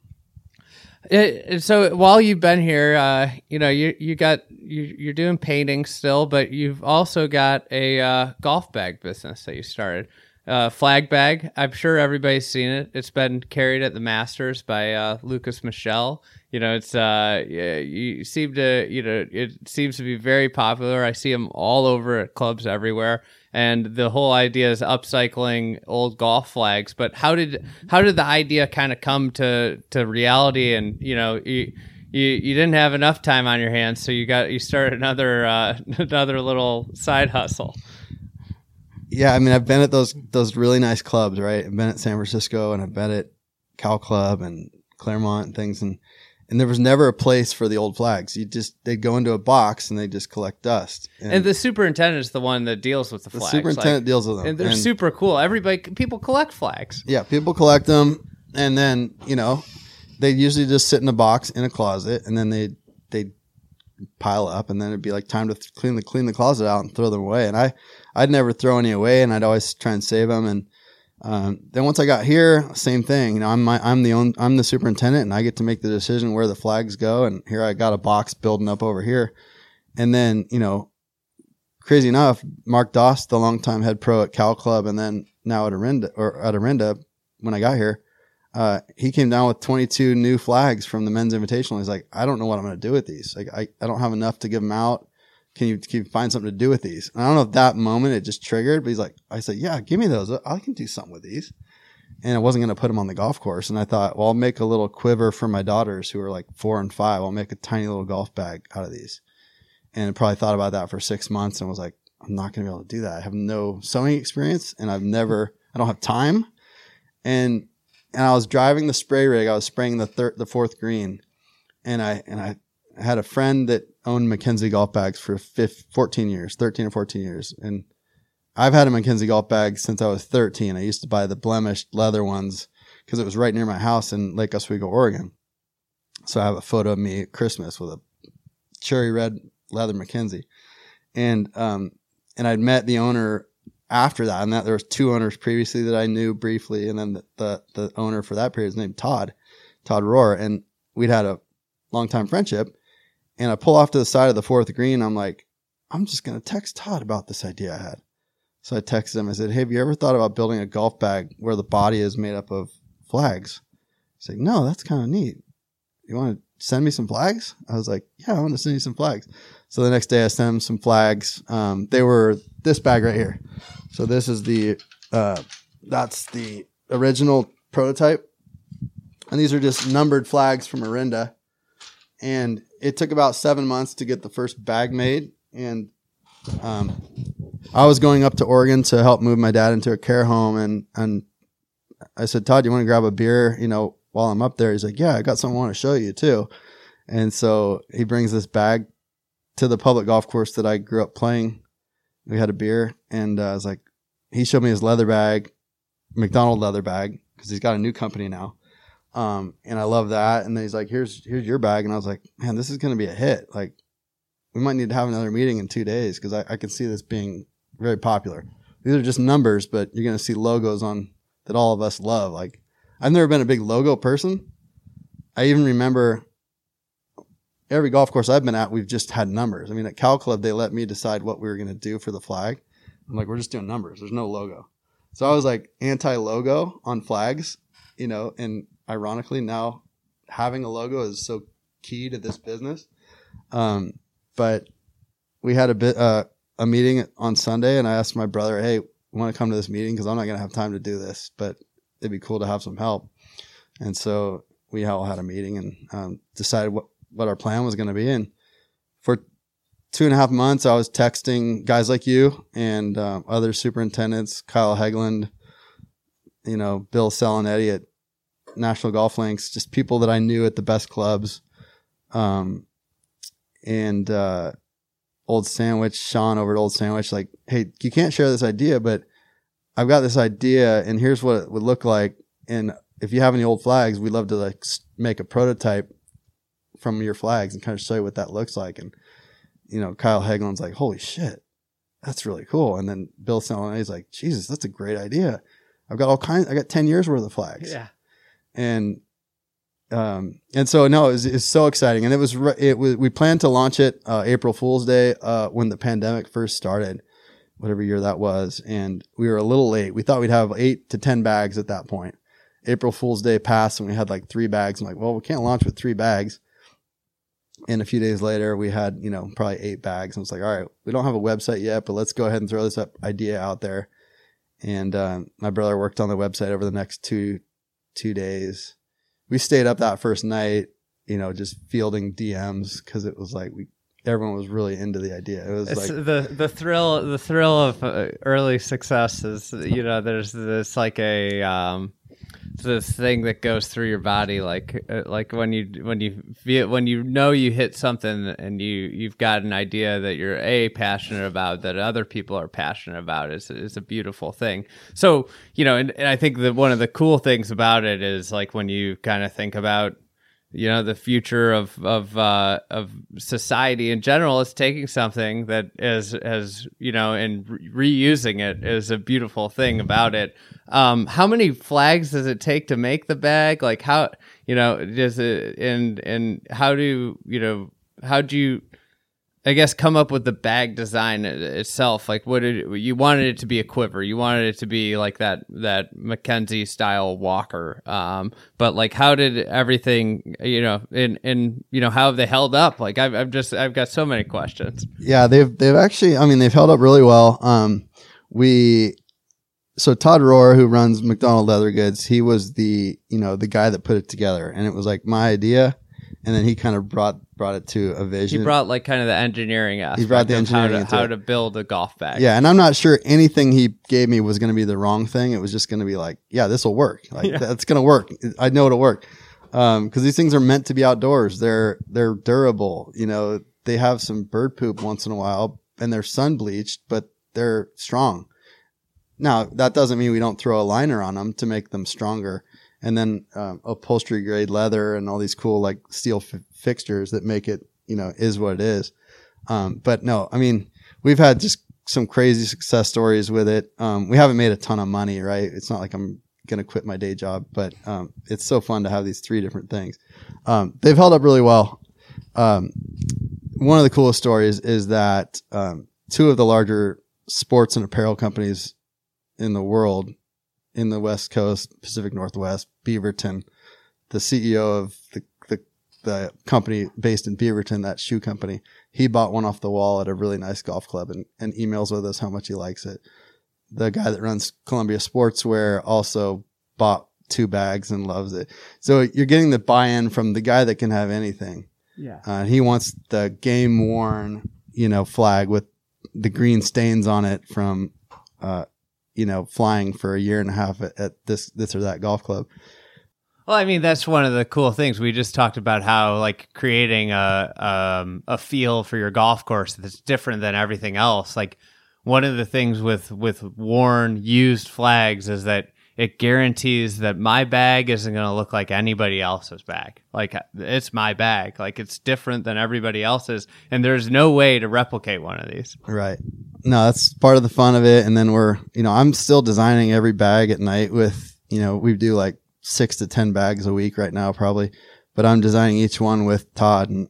it, so while you've been here, uh, you know you you got you you're doing painting still, but you've also got a uh, golf bag business that you started, uh, Flag Bag. I'm sure everybody's seen it. It's been carried at the Masters by uh, Lucas Michelle. You know, it's uh, you seem to, you know, it seems to be very popular. I see them all over at clubs everywhere, and the whole idea is upcycling old golf flags. But how did how did the idea kind of come to, to reality? And you know, you, you you didn't have enough time on your hands, so you got you started another uh, another little side hustle. Yeah, I mean, I've been at those those really nice clubs, right? I've been at San Francisco, and I've been at Cal Club and Claremont and things, and And there was never a place for the old flags. You just, they'd go into a box and they just collect dust. And, and the superintendent is the one that deals with the, the flags. The superintendent like, deals with them. And they're and, super cool. Everybody, people collect flags. Yeah, people collect them. And then, you know, they usually just sit in a box in a closet, and then they they pile up, and then it'd be like time to th- clean the clean the closet out and throw them away. And I, I'd never throw any away, and I'd always try and save them. And Um, then once I got here, same thing. You know, I'm my, I'm the own, I'm the superintendent, and I get to make the decision where the flags go. And here I got a box building up over here. And then, you know, crazy enough, Mark Doss, the longtime head pro at Cal Club, and then now at Orinda or at Orinda, when I got here, uh, he came down with twenty-two new flags from the men's invitational. He's like, I don't know what I'm going to do with these. Like, I, I don't have enough to give them out. Can you, can you find something to do with these? And I don't know if that moment it just triggered, but he's like, I said, yeah, give me those. I can do something with these. And I wasn't going to put them on the golf course. And I thought, well, I'll make a little quiver for my daughters who are like four and five. I'll make a tiny little golf bag out of these. And I probably thought about that for six months and was like, I'm not going to be able to do that. I have no sewing experience, and I've never, I don't have time. And, and I was driving the spray rig. I was spraying the third, the fourth green. And I, and I, I had a friend that owned MacKenzie golf bags for fifteen, fourteen years, thirteen or fourteen years. And I've had a MacKenzie golf bag since I was thirteen. I used to buy the blemished leather ones because it was right near my house in Lake Oswego, Oregon. So I have a photo of me at Christmas with a cherry red leather MacKenzie. And, um, and I'd met the owner after that, and that there was two owners previously that I knew briefly. And then the, the, the owner for that period was named Todd, Todd Rohrer. And we'd had a long-time friendship. And I pull off to the side of the fourth green. I'm like, I'm just going to text Todd about this idea I had. So I texted him. I said, hey, have you ever thought about building a golf bag where the body is made up of flags? He's like, no, that's kind of neat. You want to send me some flags? I was like, yeah, I want to send you some flags. So the next day I sent him some flags. Um, they were this bag right here. So this is the, uh, that's the original prototype. And these are just numbered flags from Orinda. And it took about seven months to get the first bag made. And um, I was going up to Oregon to help move my dad into a care home. And, and I said, Todd, you want to grab a beer, you know, while I'm up there? He's like, yeah, I got something I want to show you too. And so he brings this bag to the public golf course that I grew up playing. We had a beer. And uh, I was like, he showed me his leather bag, McDonald Leather Bag, because he's got a new company now. Um, and I love that. And then he's like, here's, here's your bag. And I was like, man, this is going to be a hit. Like, we might need to have another meeting in two days. Cause I, I can see this being very popular. These are just numbers, but you're going to see logos on that all of us love. Like, I've never been a big logo person. I even remember every golf course I've been at, we've just had numbers. I mean, at Cal Club, they let me decide what we were going to do for the flag. I'm like, we're just doing numbers. There's no logo. So I was like anti-logo on flags, you know, and ironically, now having a logo is so key to this business. Um, but we had a bit, uh, a meeting on Sunday, and I asked my brother, hey, want to come to this meeting? Because I'm not going to have time to do this, but it'd be cool to have some help. And so we all had a meeting and um, decided what, what our plan was going to be. And for two and a half months, I was texting guys like you and um, other superintendents, Kyle Hegland, you know, Bill Salinetti at National Golf Links, just people that I knew at the best clubs. Um, and uh, Old Sandwich, Sean over at Old Sandwich, like, hey, you can't share this idea, but I've got this idea and here's what it would look like. And if you have any old flags, we'd love to like make a prototype from your flags and kind of show you what that looks like. And, you know, Kyle Hegland's like, holy shit, that's really cool. And then Bill Salinetti's like, Jesus, that's a great idea. I've got all kinds, I got ten years worth of flags. Yeah. And, um, and so, no, it's it so exciting. And it was, it was, we planned to launch it, uh, April Fool's Day, uh, when the pandemic first started, whatever year that was. And we were a little late. We thought we'd have eight to ten bags at that point. April Fool's Day passed and we had like three bags. I'm like, well, we can't launch with three bags. And a few days later we had, you know, probably eight bags. And it's like, all right, we don't have a website yet, but let's go ahead and throw this up idea out there. And, um, my brother worked on the website over the next two, two days. We stayed up that first night, you know, just fielding D Ms. Cause it was like, we, everyone was really into the idea. It was it's like the, the thrill, the thrill of early success is, you know, there's this like a, um, this thing that goes through your body like like when you when you feel when you know you hit something and you you've got an idea that you're a passionate about that other people are passionate about. It's, it's a beautiful thing. So you know and, and I think that one of the cool things about it is like when you kind of think about you know the future of of uh of society in general, it's taking something that is as you know and re- reusing it is a beautiful thing about it. Um how many flags does it take to make the bag? Like how you know does it and and how do you know how do you I guess come up with the bag design itself? Like what did it, you wanted it to be a quiver, you wanted it to be like that that MacKenzie style walker, um but like how did everything you know and and you know how have they held up? Like I've, I've just I've got so many questions. Yeah, they've they've actually I mean they've held up really well. um we so Todd Rohrer, who runs McDonald Leather Goods, he was the you know the guy that put it together, and it was like my idea. And then he kind of brought brought it to a vision. He brought like kind of the engineering aspect. He brought the engineering of how, to, how to build a golf bag. Yeah, and I'm not sure anything he gave me was going to be the wrong thing. It was just going to be like, yeah, this will work. Like yeah. That's going to work. I know it'll work because um, these things are meant to be outdoors. They're they're durable. You know, they have some bird poop once in a while, and they're sun bleached, but they're strong. Now that doesn't mean we don't throw a liner on them to make them stronger. And then um, upholstery grade leather and all these cool like steel fi- fixtures that make it, you know, is what it is. Um, but no, I mean, we've had just some crazy success stories with it. Um, we haven't made a ton of money, right? It's not like I'm going to quit my day job, but um, it's so fun to have these three different things. Um, they've held up really well. Um, one of the coolest stories is that um, two of the larger sports and apparel companies in the world, in the West Coast, Pacific Northwest, Beaverton, the C E O of the, the the company based in Beaverton, that shoe company, he bought one off the wall at a really nice golf club and, and emails with us how much he likes it. The guy that runs Columbia Sportswear also bought two bags and loves it. So you're getting the buy-in from the guy that can have anything. Yeah, uh, he wants the game-worn, you know, flag with the green stains on it from uh you know, flying for a year and a half at, at this, this or that golf club. Well, I mean, that's one of the cool things. We just talked about how like creating a, um, a feel for your golf course that's different than everything else. Like one of the things with, with worn used flags is that it guarantees that my bag isn't going to look like anybody else's bag. Like it's my bag, like it's different than everybody else's. And there's no way to replicate one of these. Right. No, that's part of the fun of it. And then we're, you know, I'm still designing every bag at night with, you know, we do like six to ten bags a week right now, probably, but I'm designing each one with Todd and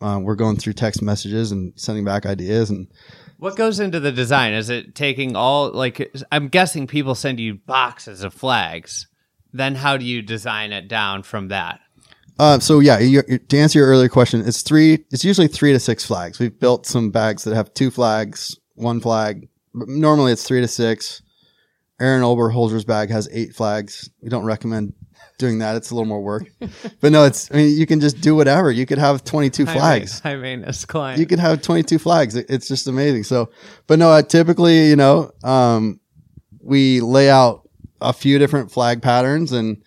uh, we're going through text messages and sending back ideas. And what goes into the design? Is it taking all, like, I'm guessing people send you boxes of flags. Then how do you design it down from that? Uh, so yeah, you're, you're, to answer your earlier question, it's three, it's usually three to six flags. We've built some bags that have two flags, one flag. Normally it's three to six. Aaron Oberholzer's bag has eight flags. We don't recommend doing that. It's a little more work. But no, it's, I mean, you can just do whatever. You could have twenty-two high flags. High maintenance client. You could have twenty-two flags. It, it's just amazing. So, but no, I typically, you know, um, we lay out a few different flag patterns, and,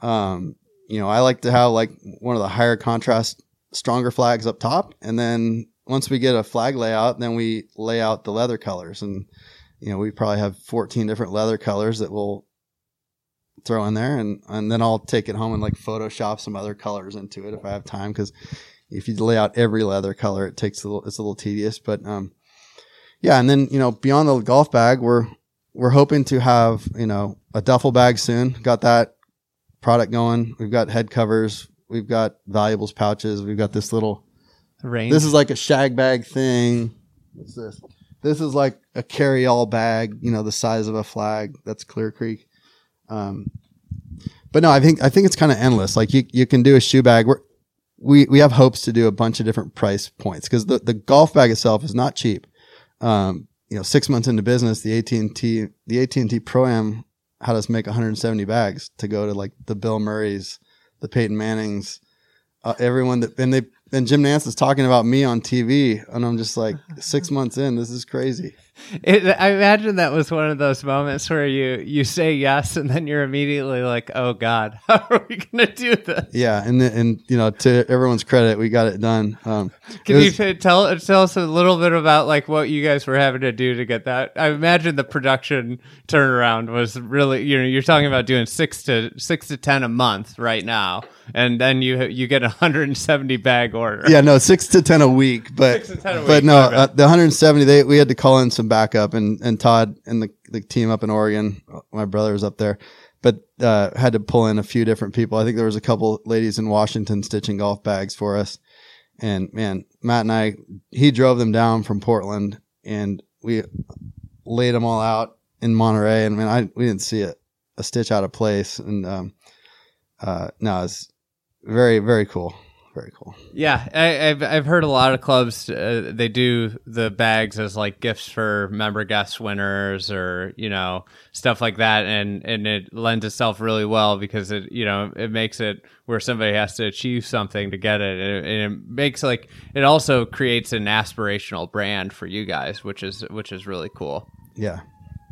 um, you know, I like to have like one of the higher contrast, stronger flags up top. And then once we get a flag layout, then we lay out the leather colors, and, you know, we probably have fourteen different leather colors that we'll throw in there, and, and then I'll take it home and like Photoshop some other colors into it if I have time. Cause if you lay out every leather color, it takes a little, it's a little tedious, but, um, yeah. And then, you know, beyond the golf bag, we're, we're hoping to have, you know, a duffel bag soon. Got that product going. We've got head covers. We've got valuables pouches. We've got this little range. This is like a shag bag thing. What's this? This is like a carry-all bag, you know, the size of a flag. That's Clear Creek. Um, but no, I think I think it's kind of endless. Like you, you can do a shoe bag. We're, we we have hopes to do a bunch of different price points, because the, the golf bag itself is not cheap. Um, you know, six months into business, the A T and T the A T and T Pro-Am had us make one hundred seventy bags to go to like the Bill Murrays, the Peyton Mannings, uh, everyone that, and they. Then Jim Nance is talking about me on T V, and I'm just like, six months in, this is crazy. It, I imagine that was one of those moments where you, you say yes, and then you're immediately like, oh God, how are we going to do this? Yeah, and, and you know, to everyone's credit, we got it done. Um, Can it was, you tell, tell us a little bit about like what you guys were having to do to get that? I imagine the production turnaround was really, you know, you're talking about doing six to six to ten a month right now, and then you you get a one hundred seventy bag order. Yeah, no, six to ten a week, but a but week, no, okay. uh, the one hundred seventy, they we had to call in some backup, and, and Todd and the, the team up in Oregon, my brother's up there, but uh, had to pull in a few different people. I think there was a couple ladies in Washington stitching golf bags for us, and man, Matt and I, he drove them down from Portland, and we laid them all out in Monterey, and man, I we didn't see a, a stitch out of place, and um, uh, no, it's very, very cool. Very cool. Yeah, I, I've I've heard a lot of clubs, uh, they do the bags as like gifts for member guest winners, or you know, stuff like that, and and it lends itself really well, because it, you know, it makes it where somebody has to achieve something to get it, and it, and it makes like, it also creates an aspirational brand for you guys, which is which is really cool. Yeah,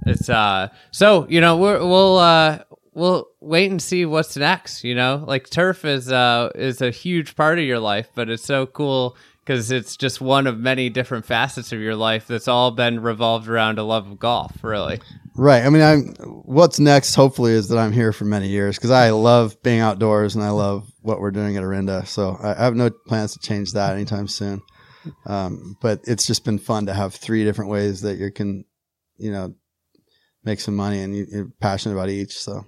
it's uh so you know we're, we'll uh. We'll wait and see what's next, you know? Like, turf is uh, is a huge part of your life, but it's so cool because it's just one of many different facets of your life that's all been revolved around a love of golf, really. Right. I mean, I'm, what's next, hopefully, is that I'm here for many years, because I love being outdoors, and I love what we're doing at Orinda. So I, I have no plans to change that anytime soon. Um, but it's just been fun to have three different ways that you can, you know, make some money, and you, you're passionate about each, so...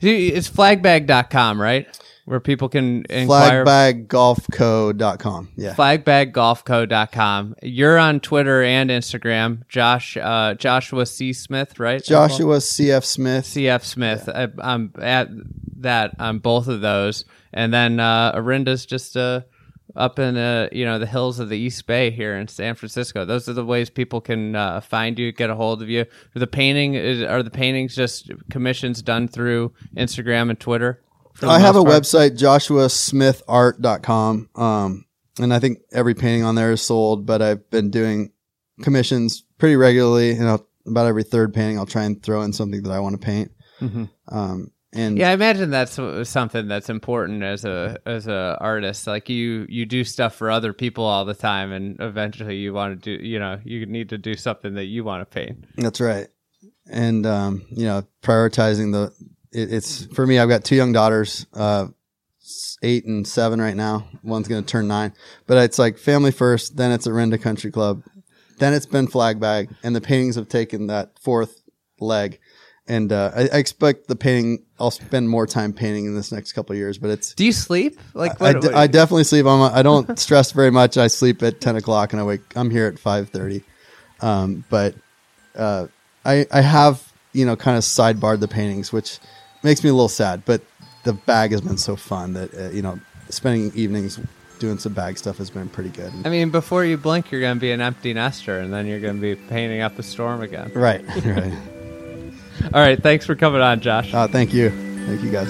It's flagbag dot com, right? Where people can inquire. flagbag golf co dot com. Yeah. flagbag golf co dot com. You're on Twitter and Instagram. Josh, uh, Joshua C. Smith, right? Joshua C F. Smith. C F. Smith. Yeah. I, I'm at that on both of those. And then uh, Orinda's just uh, up in uh, you know, the hills of the East Bay here in San Francisco. Those are the ways people can uh, find you, get a hold of you. The painting is, are the paintings just commissions done through Instagram and Twitter? I have a part? website, joshua smith art dot com, um, and I think every painting on there is sold. But I've been doing commissions pretty regularly, and I'll, about every third painting, I'll try and throw in something that I want to paint. Mm-hmm. Um, And yeah, I imagine that's something that's important as a as a artist. Like you, you do stuff for other people all the time, and eventually you want to do, you know, you need to do something that you want to paint. That's right. And um, you know, prioritizing the it, it's for me. I've got two young daughters, uh, eight and seven right now. One's going to turn nine. But it's like family first, then it's Orinda Country Club, then it's been flag bag, and the paintings have taken that fourth leg. And uh, I, I expect the painting, I'll spend more time painting in this next couple of years, but it's... Do you sleep? Like, what, I, I, d- what I definitely sleep. I'm a, I don't stress very much. I sleep at ten o'clock and I wake, I'm here at five thirty. Um, but uh, I, I have, you know, kind of sidebarred the paintings, which makes me a little sad, but the bag has been so fun that, uh, you know, spending evenings doing some bag stuff has been pretty good. I mean, before you blink, you're going to be an empty nester, and then you're going to be painting up a storm again. Right, right. All right, thanks for coming on, Josh. Uh, thank you. Thank you, guys.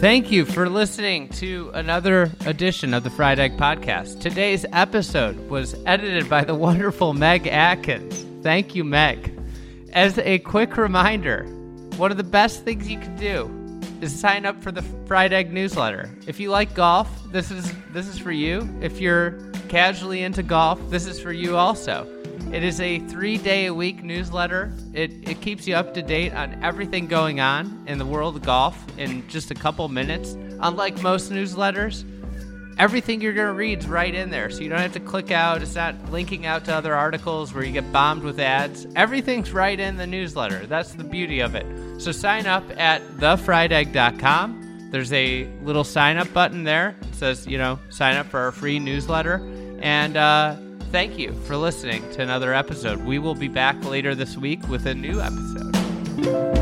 Thank you for listening to another edition of the Fried Egg Podcast. Today's episode was edited by the wonderful Meg Atkins. Thank you, Meg. As a quick reminder, one of the best things you can do is sign up for the Fried Egg newsletter. If you like golf, this is this is for you. If you're casually into golf, this is for you also. It is a three-day-a-week newsletter. It it keeps you up to date on everything going on in the world of golf in just a couple minutes. Unlike most newsletters, everything you're going to read is right in there, so you don't have to click out. It's not linking out to other articles where you get bombed with ads. Everything's right in the newsletter. That's the beauty of it. So sign up at the fried egg dot com. There's a little sign-up button there. It says, you know, sign up for our free newsletter. And, uh... thank you for listening to another episode. We will be back later this week with a new episode.